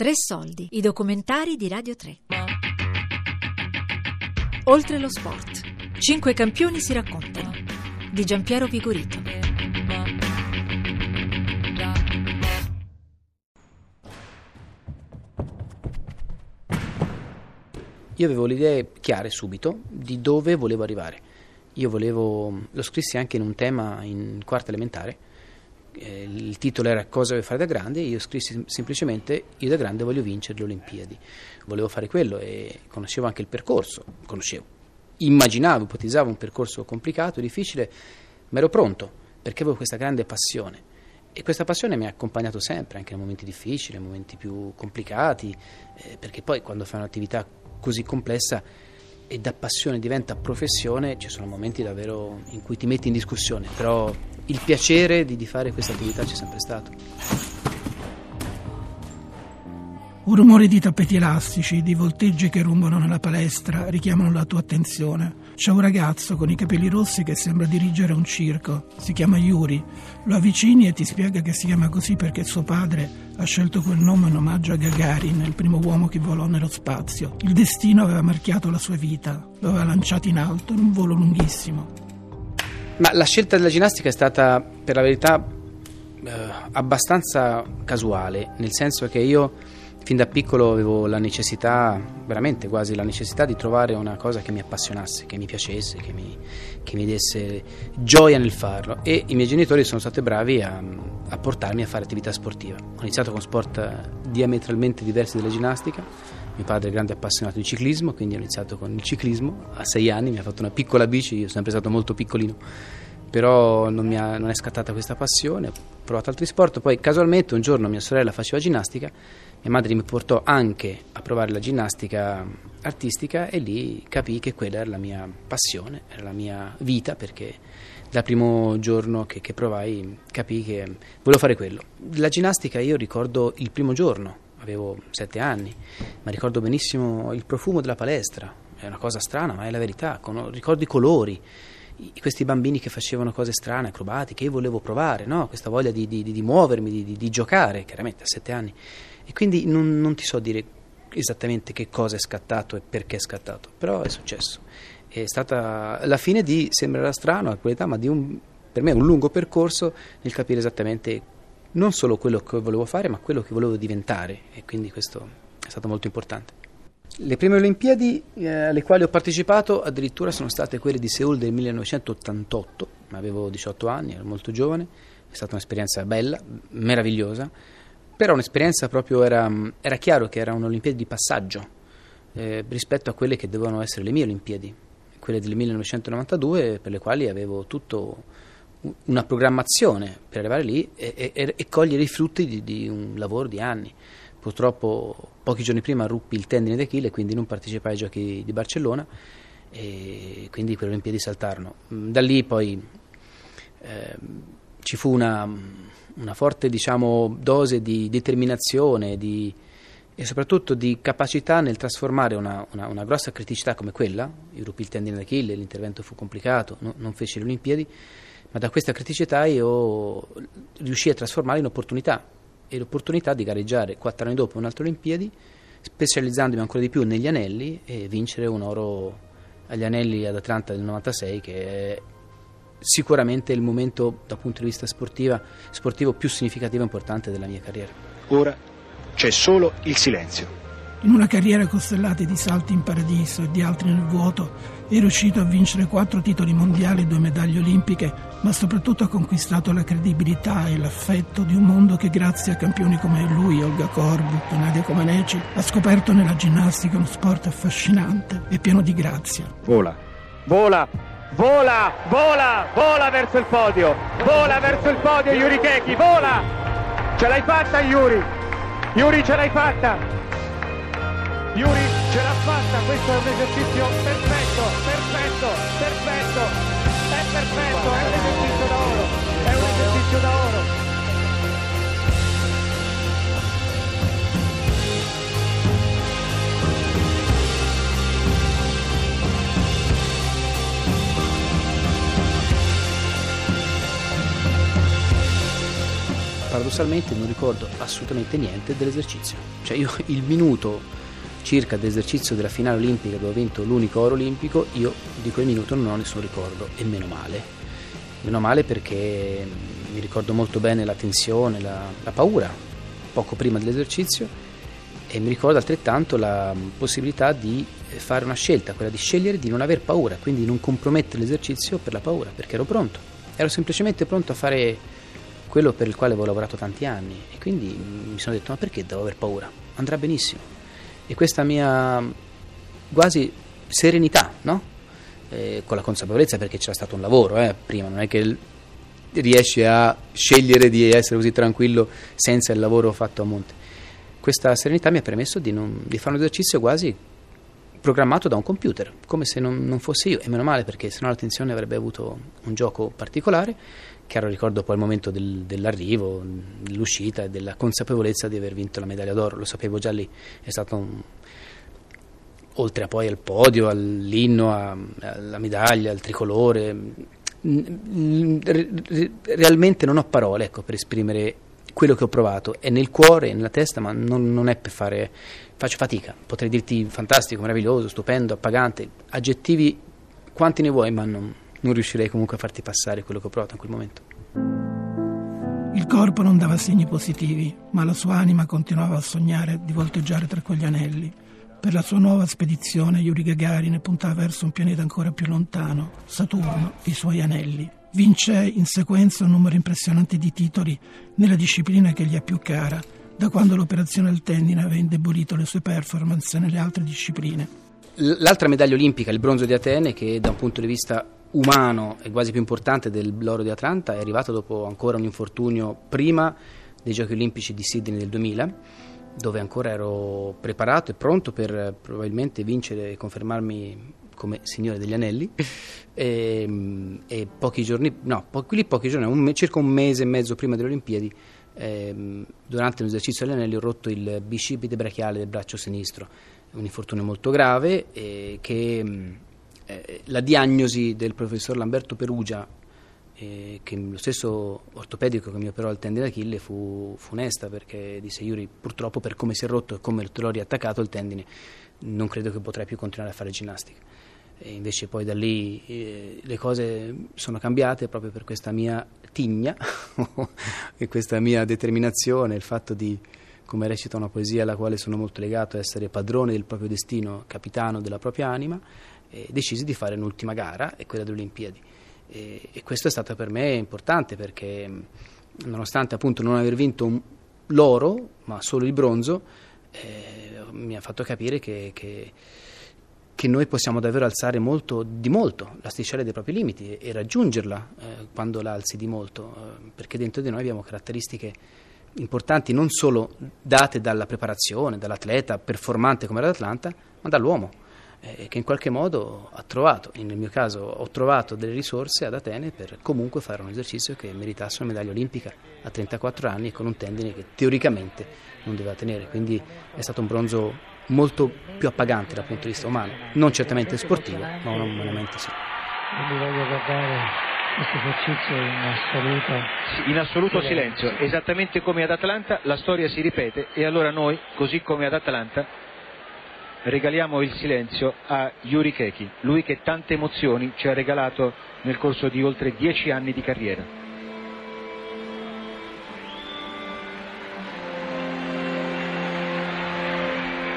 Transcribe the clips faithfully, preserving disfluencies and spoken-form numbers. Tre soldi, i documentari di Radio tre. Oltre lo sport. Cinque campioni si raccontano. Di Giampiero Vigorito. Io avevo le idee chiare subito di dove volevo arrivare. Io volevo, lo scrissi anche in un tema in quarta elementare. Il titolo era cosa vuoi fare da grande, io scrissi semplicemente io da grande voglio vincere le Olimpiadi, volevo fare quello e conoscevo anche il percorso, conoscevo, immaginavo, ipotizzavo un percorso complicato, difficile, ma ero pronto perché avevo questa grande passione e questa passione mi ha accompagnato sempre anche nei momenti difficili, nei momenti più complicati, eh, perché poi quando fai un'attività così complessa e da passione diventa professione, ci sono momenti davvero in cui ti metti in discussione, però il piacere di, di fare questa attività c'è sempre stato. Un rumore di tappeti elastici, di volteggi che rumbano nella palestra, richiamano la tua attenzione. C'è un ragazzo con i capelli rossi che sembra dirigere un circo, si chiama Yuri. Lo avvicini e ti spiega che si chiama così perché suo padre ha scelto quel nome in omaggio a Gagarin, il primo uomo che volò nello spazio. Il destino aveva marchiato la sua vita, lo aveva lanciato in alto in un volo lunghissimo. Ma la scelta della ginnastica è stata, per la verità, eh, abbastanza casuale, nel senso che io fin da piccolo avevo la necessità, veramente quasi la necessità di trovare una cosa che mi appassionasse, che mi piacesse, che mi, che mi desse gioia nel farlo, e i miei genitori sono stati bravi a, a portarmi a fare attività sportiva. Ho iniziato con sport diametralmente diversi dalla ginnastica. Mio padre è grande appassionato di ciclismo, quindi ho iniziato con il ciclismo a sei anni, mi ha fatto una piccola bici, io sono sempre stato molto piccolino, però non, mi ha, non è scattata questa passione, ho provato altri sport, poi casualmente un giorno mia sorella faceva ginnastica, mia madre mi portò anche a provare la ginnastica artistica e lì capii che quella era la mia passione, era la mia vita, perché dal primo giorno che, che provai capii che volevo fare quello. La ginnastica io ricordo il primo giorno, avevo sette anni, ma ricordo benissimo il profumo della palestra, è una cosa strana ma è la verità, con, ricordo i colori, i, questi bambini che facevano cose strane, acrobatiche, io volevo provare, no? Questa voglia di, di, di muovermi, di, di, di giocare, chiaramente a sette anni, e quindi non, non ti so dire esattamente che cosa è scattato e perché è scattato, però è successo, è stata la fine di, sembrerà strano a quell'età, ma di un, per me un lungo percorso nel capire esattamente non solo quello che volevo fare, ma quello che volevo diventare, e quindi questo è stato molto importante. Le prime Olimpiadi eh, alle quali ho partecipato addirittura sono state quelle di Seoul del millenovecentottantotto, avevo diciotto anni, ero molto giovane, è stata un'esperienza bella, meravigliosa, però un'esperienza proprio, era, era chiaro che era un'Olimpiade di passaggio eh, rispetto a quelle che dovevano essere le mie Olimpiadi, quelle del millenovecentonovantadue, per le quali avevo tutto una programmazione per arrivare lì e, e, e cogliere i frutti di, di un lavoro di anni. Purtroppo pochi giorni prima ruppi il tendine d'Achille, quindi non partecipai ai giochi di Barcellona e quindi quelle Olimpiadi saltarono. Da lì poi eh, ci fu una, una forte, diciamo, dose di determinazione di, e soprattutto di capacità nel trasformare una, una, una grossa criticità come quella. Io ruppi il tendine d'Achille, l'intervento fu complicato, no, non feci le Olimpiadi, ma da questa criticità io riuscii a trasformarla in opportunità, e l'opportunità di gareggiare quattro anni dopo un'altra Olimpiadi, specializzandomi ancora di più negli anelli e vincere un oro agli anelli ad Atlanta del novantasei, che è sicuramente il momento dal punto di vista sportiva, sportivo più significativo e importante della mia carriera. Ora c'è solo il silenzio. In una carriera costellata di salti in paradiso e di altri nel vuoto, è riuscito a vincere quattro titoli mondiali e due medaglie olimpiche, ma soprattutto ha conquistato la credibilità e l'affetto di un mondo che, grazie a campioni come lui, Olga Korbut, Nadia Comaneci, ha scoperto nella ginnastica uno sport affascinante e pieno di grazia. Vola, vola, vola, vola, vola verso il podio, vola verso il podio Yuri Chechi, vola! Ce l'hai fatta Yuri, Yuri ce l'hai fatta! Yuri ce l'ha fatta, questo è un esercizio perfetto, perfetto, perfetto, è perfetto, è un esercizio da oro, è un esercizio da oro. paradossalmente non ricordo assolutamente niente dell'esercizio. Cioè io il minuto circa dell'esercizio della finale olimpica dove ho vinto l'unico oro olimpico, io di quel minuto non ho nessun ricordo, e meno male. Meno male, perché mi ricordo molto bene la tensione, la, la paura poco prima dell'esercizio, e mi ricordo altrettanto la possibilità di fare una scelta, quella di scegliere di non aver paura, quindi non compromettere l'esercizio per la paura, perché ero pronto, ero semplicemente pronto a fare quello per il quale avevo lavorato tanti anni, e quindi mi sono detto: ma perché devo aver paura? Andrà benissimo. E questa mia quasi serenità, no? Eh, con la consapevolezza, perché c'era stato un lavoro eh, prima, non è che il, riesci a scegliere di essere così tranquillo senza il lavoro fatto a monte. Questa serenità mi ha permesso di, non, di fare un esercizio quasi programmato da un computer, come se non, non fossi io, e meno male, perché sennò la tensione avrebbe avuto un gioco particolare. Chiaro, ricordo poi il momento del, dell'arrivo, dell'uscita e della consapevolezza di aver vinto la medaglia d'oro, lo sapevo già lì, è stato un... oltre a poi al podio, all'inno, a, alla medaglia, al tricolore, realmente non ho parole, ecco, per esprimere quello che ho provato. È nel cuore, è nella testa, ma non, non è per fare, faccio fatica, potrei dirti fantastico, meraviglioso, stupendo, appagante, aggettivi quanti ne vuoi, ma non, non riuscirei comunque a farti passare quello che ho provato in quel momento. Il corpo non dava segni positivi, ma la sua anima continuava a sognare di volteggiare tra quegli anelli. Per la sua nuova spedizione Yuri Gagarin puntava verso un pianeta ancora più lontano, Saturno, e i suoi anelli. Vince in sequenza un numero impressionante di titoli nella disciplina che gli è più cara, da quando l'operazione al tendine aveva indebolito le sue performance nelle altre discipline. L'altra medaglia olimpica, il bronzo di Atene, che da un punto di vista umano è quasi più importante dell'oro di Atlanta, è arrivato dopo ancora un infortunio prima dei Giochi Olimpici di Sydney del duemila, dove ancora ero preparato e pronto per probabilmente vincere e confermarmi come signore degli anelli, e, e pochi giorni, no, pochi, lì pochi giorni, un, circa un mese e mezzo prima delle Olimpiadi, eh, durante un esercizio agli anelli ho rotto il bicipite brachiale del braccio sinistro, un infortunio molto grave, eh, che eh, la diagnosi del professor Lamberto Perugia, che lo stesso ortopedico che mi operò al tendine d'Achille, fu funesta, perché disse: Yuri, purtroppo per come si è rotto e come te l'ho riattaccato il tendine, non credo che potrai più continuare a fare ginnastica. E invece poi da lì eh, le cose sono cambiate, proprio per questa mia tigna e questa mia determinazione, il fatto di, come recita una poesia alla quale sono molto legato, essere padrone del proprio destino, capitano della propria anima, eh, decisi di fare un'ultima gara, e quella delle Olimpiadi. E, e questo è stato per me importante, perché nonostante appunto non aver vinto l'oro ma solo il bronzo, eh, mi ha fatto capire che, che, che noi possiamo davvero alzare molto, di molto, l'asticella dei propri limiti, e, e raggiungerla eh, quando la alzi di molto, eh, perché dentro di noi abbiamo caratteristiche importanti, non solo date dalla preparazione, dall'atleta performante come era l'Atlanta, ma dall'uomo, che in qualche modo ha trovato, nel mio caso ho trovato delle risorse ad Atene per comunque fare un esercizio che meritasse una medaglia olimpica a trentaquattro anni e con un tendine che teoricamente non doveva tenere, quindi è stato un bronzo molto più appagante dal punto di vista umano, non certamente sportivo, ma un monumento sì. Vi voglio guardare questo esercizio in assoluto in assoluto silenzio. silenzio, esattamente come ad Atlanta la storia si ripete, e allora noi, così come ad Atlanta, regaliamo il silenzio a Yuri Chechi, lui che tante emozioni ci ha regalato nel corso di oltre dieci anni di carriera.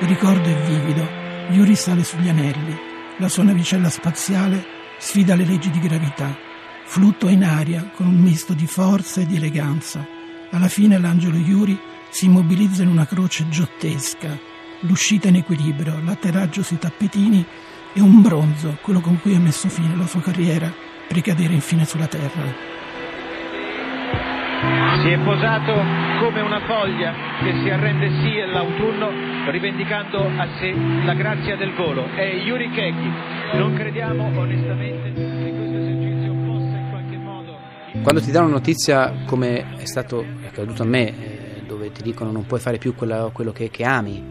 Il ricordo è vivido, Yuri sale sugli anelli, la sua navicella spaziale sfida le leggi di gravità, fluttua in aria con un misto di forza e di eleganza. Alla fine l'angelo Yuri si immobilizza in una croce giottesca, l'uscita in equilibrio, l'atterraggio sui tappetini e un bronzo, quello con cui ha messo fine la sua carriera, per ricadere infine sulla terra. Si è posato come una foglia che si arrende sì all'autunno, rivendicando a sé la grazia del volo. È Yuri Chechi. Non crediamo onestamente che questo esercizio possa in qualche modo... Quando ti danno una notizia come è stato è accaduto a me, eh, dove ti dicono non puoi fare più quella, quello che, che ami,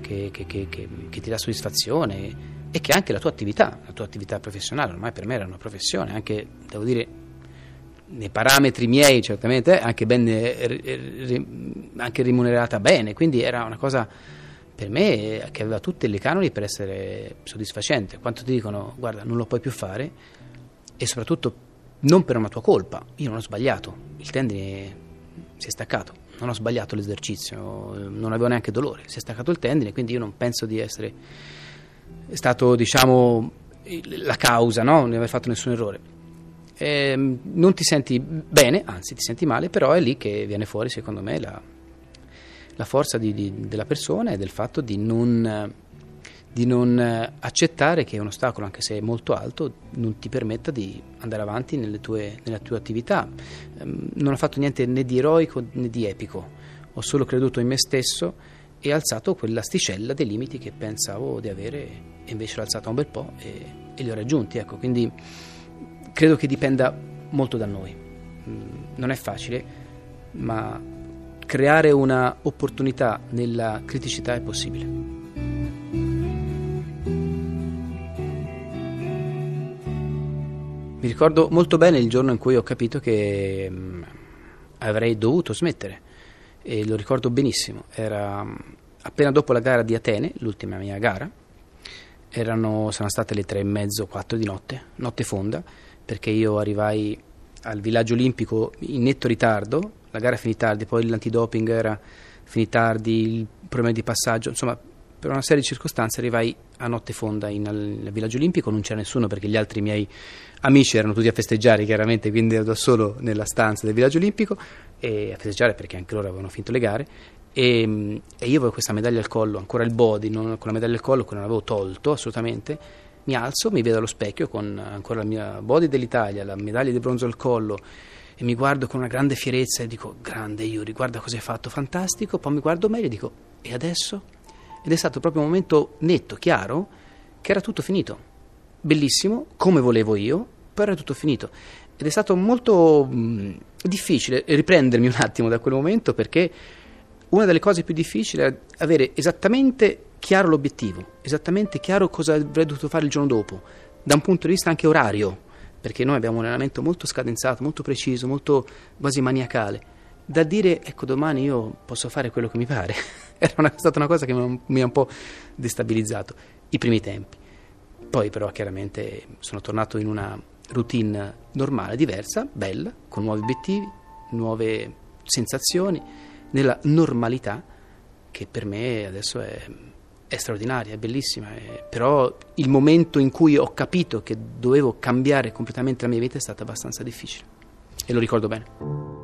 Che, che, che, che ti dà soddisfazione, e che anche la tua attività, la tua attività professionale, ormai per me era una professione, anche devo dire nei parametri miei certamente anche, ben, anche rimunerata bene, quindi era una cosa per me che aveva tutte le canoni per essere soddisfacente. Quando ti dicono guarda non lo puoi più fare, e soprattutto non per una tua colpa, io non ho sbagliato, il tendine si è staccato, non ho sbagliato l'esercizio, non avevo neanche dolore, si è staccato il tendine, quindi io non penso di essere stato, diciamo, la causa, no? Non aver fatto nessun errore. E non ti senti bene, anzi ti senti male, però è lì che viene fuori secondo me la, la forza di, di, della persona e del fatto di non, di non accettare che un ostacolo, anche se molto alto, non ti permetta di andare avanti nelle tue, nella tua attività. Non ho fatto niente né di eroico né di epico, ho solo creduto in me stesso e alzato quell'asticella dei limiti che pensavo di avere, e invece l'ho alzata un bel po' e, e li ho raggiunti, ecco. Quindi credo che dipenda molto da noi, non è facile, ma creare una opportunità nella criticità è possibile. Mi ricordo molto bene il giorno in cui ho capito che avrei dovuto smettere, e lo ricordo benissimo, era appena dopo la gara di Atene, l'ultima mia gara, erano, sono state le tre e mezzo, quattro di notte, notte fonda, perché io arrivai al villaggio olimpico in netto ritardo, la gara finì tardi, poi l'antidoping era finì tardi, il problema di passaggio, insomma per una serie di circostanze arrivai a notte fonda in, al villaggio olimpico, non c'era nessuno perché gli altri miei amici erano tutti a festeggiare chiaramente, quindi ero da solo nella stanza del villaggio olimpico e a festeggiare perché anche loro avevano finito le gare, e, e io avevo questa medaglia al collo, ancora il body non, con la medaglia al collo che non avevo tolto assolutamente. Mi alzo, mi vedo allo specchio con ancora la mia body dell'Italia, la medaglia di bronzo al collo, e mi guardo con una grande fierezza e dico grande Yuri, guarda cosa hai fatto, fantastico. Poi mi guardo meglio e dico e adesso? Ed è stato proprio un momento netto, chiaro, che era tutto finito, bellissimo, come volevo io, però era tutto finito, ed è stato molto mh, difficile riprendermi un attimo da quel momento, perché una delle cose più difficili era avere esattamente chiaro l'obiettivo, esattamente chiaro cosa avrei dovuto fare il giorno dopo, da un punto di vista anche orario, perché noi abbiamo un allenamento molto scadenzato, molto preciso, molto quasi maniacale, da dire ecco domani io posso fare quello che mi pare. Era una, stata una cosa che mi ha un po' destabilizzato i primi tempi, poi però chiaramente sono tornato in una routine normale, diversa, bella, con nuovi obiettivi, nuove sensazioni, nella normalità che per me adesso è, è straordinaria, è bellissima, è, però il momento in cui ho capito che dovevo cambiare completamente la mia vita è stato abbastanza difficile e lo ricordo bene.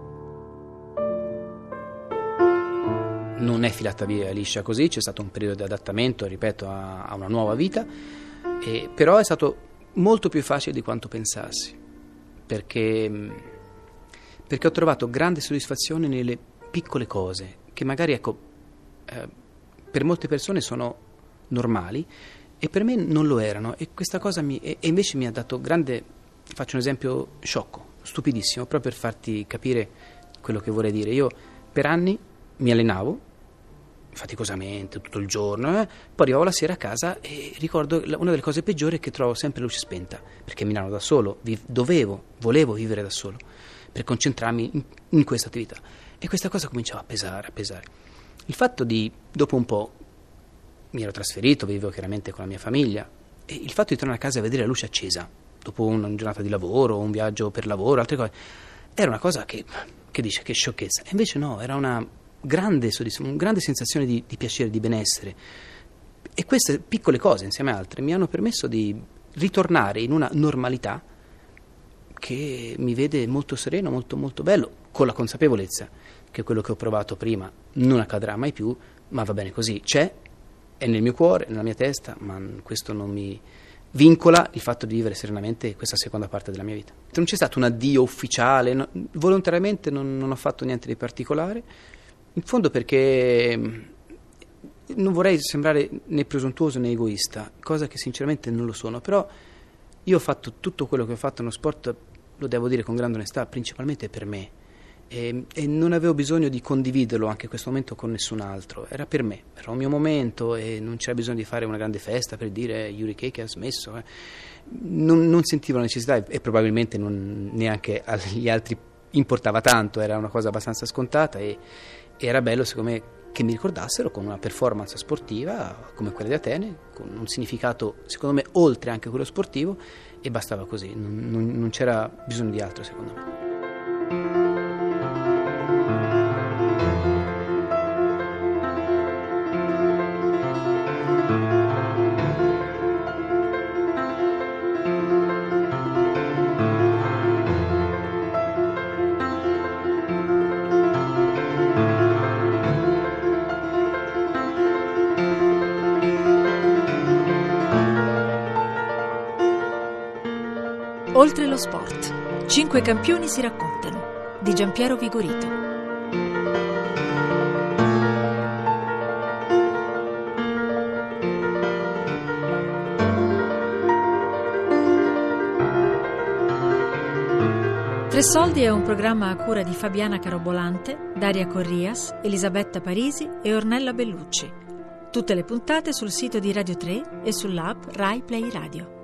Non è filata via liscia così, c'è stato un periodo di adattamento, ripeto, a, a una nuova vita, e, però è stato molto più facile di quanto pensassi, perché, perché ho trovato grande soddisfazione nelle piccole cose, che magari ecco, eh, per molte persone sono normali e per me non lo erano, e questa cosa mi, e, e invece mi ha dato grande, faccio un esempio sciocco, stupidissimo, proprio per farti capire quello che vorrei dire. Io per anni mi allenavo faticosamente tutto il giorno, eh? Poi arrivavo la sera a casa e ricordo una delle cose peggiori è che trovavo sempre luce spenta, perché mi allenavo da solo, vi- dovevo, volevo vivere da solo per concentrarmi in, in questa attività, e questa cosa cominciava a pesare, a pesare. Il fatto di, dopo un po' mi ero trasferito, vivevo chiaramente con la mia famiglia, e il fatto di tornare a casa e vedere la luce accesa, dopo una giornata di lavoro, un viaggio per lavoro, altre cose, era una cosa che, che dice che sciocchezza, e invece no, era una... grande soddisfazione, una grande sensazione di, di piacere, di benessere, e queste piccole cose insieme a altre mi hanno permesso di ritornare in una normalità che mi vede molto sereno, molto molto bello, con la consapevolezza che quello che ho provato prima non accadrà mai più, ma va bene così, c'è, è nel mio cuore, nella mia testa, ma questo non mi vincola il fatto di vivere serenamente questa seconda parte della mia vita. Non c'è stato un addio ufficiale, no, volontariamente non, non ho fatto niente di particolare, in fondo perché non vorrei sembrare né presuntuoso né egoista, cosa che sinceramente non lo sono, però io ho fatto tutto quello che ho fatto nello sport, lo devo dire con grande onestà, principalmente per me, e, e non avevo bisogno di condividerlo anche questo momento con nessun altro, era per me, era un mio momento e non c'era bisogno di fare una grande festa per dire Yuri Chechi ha smesso, eh. non, non sentivo la necessità e, e probabilmente non, neanche agli altri importava tanto, era una cosa abbastanza scontata e, e era bello secondo me che mi ricordassero con una performance sportiva come quella di Atene, con un significato secondo me oltre anche quello sportivo, e bastava così, non, non, non c'era bisogno di altro secondo me. Oltre lo sport, cinque campioni si raccontano, di Giampiero Vigorito. Tre Soldi è un programma a cura di Fabiana Carobolante, Daria Corrias, Elisabetta Parisi e Ornella Bellucci. Tutte le puntate sul sito di Radio tre e sull'app Rai Play Radio.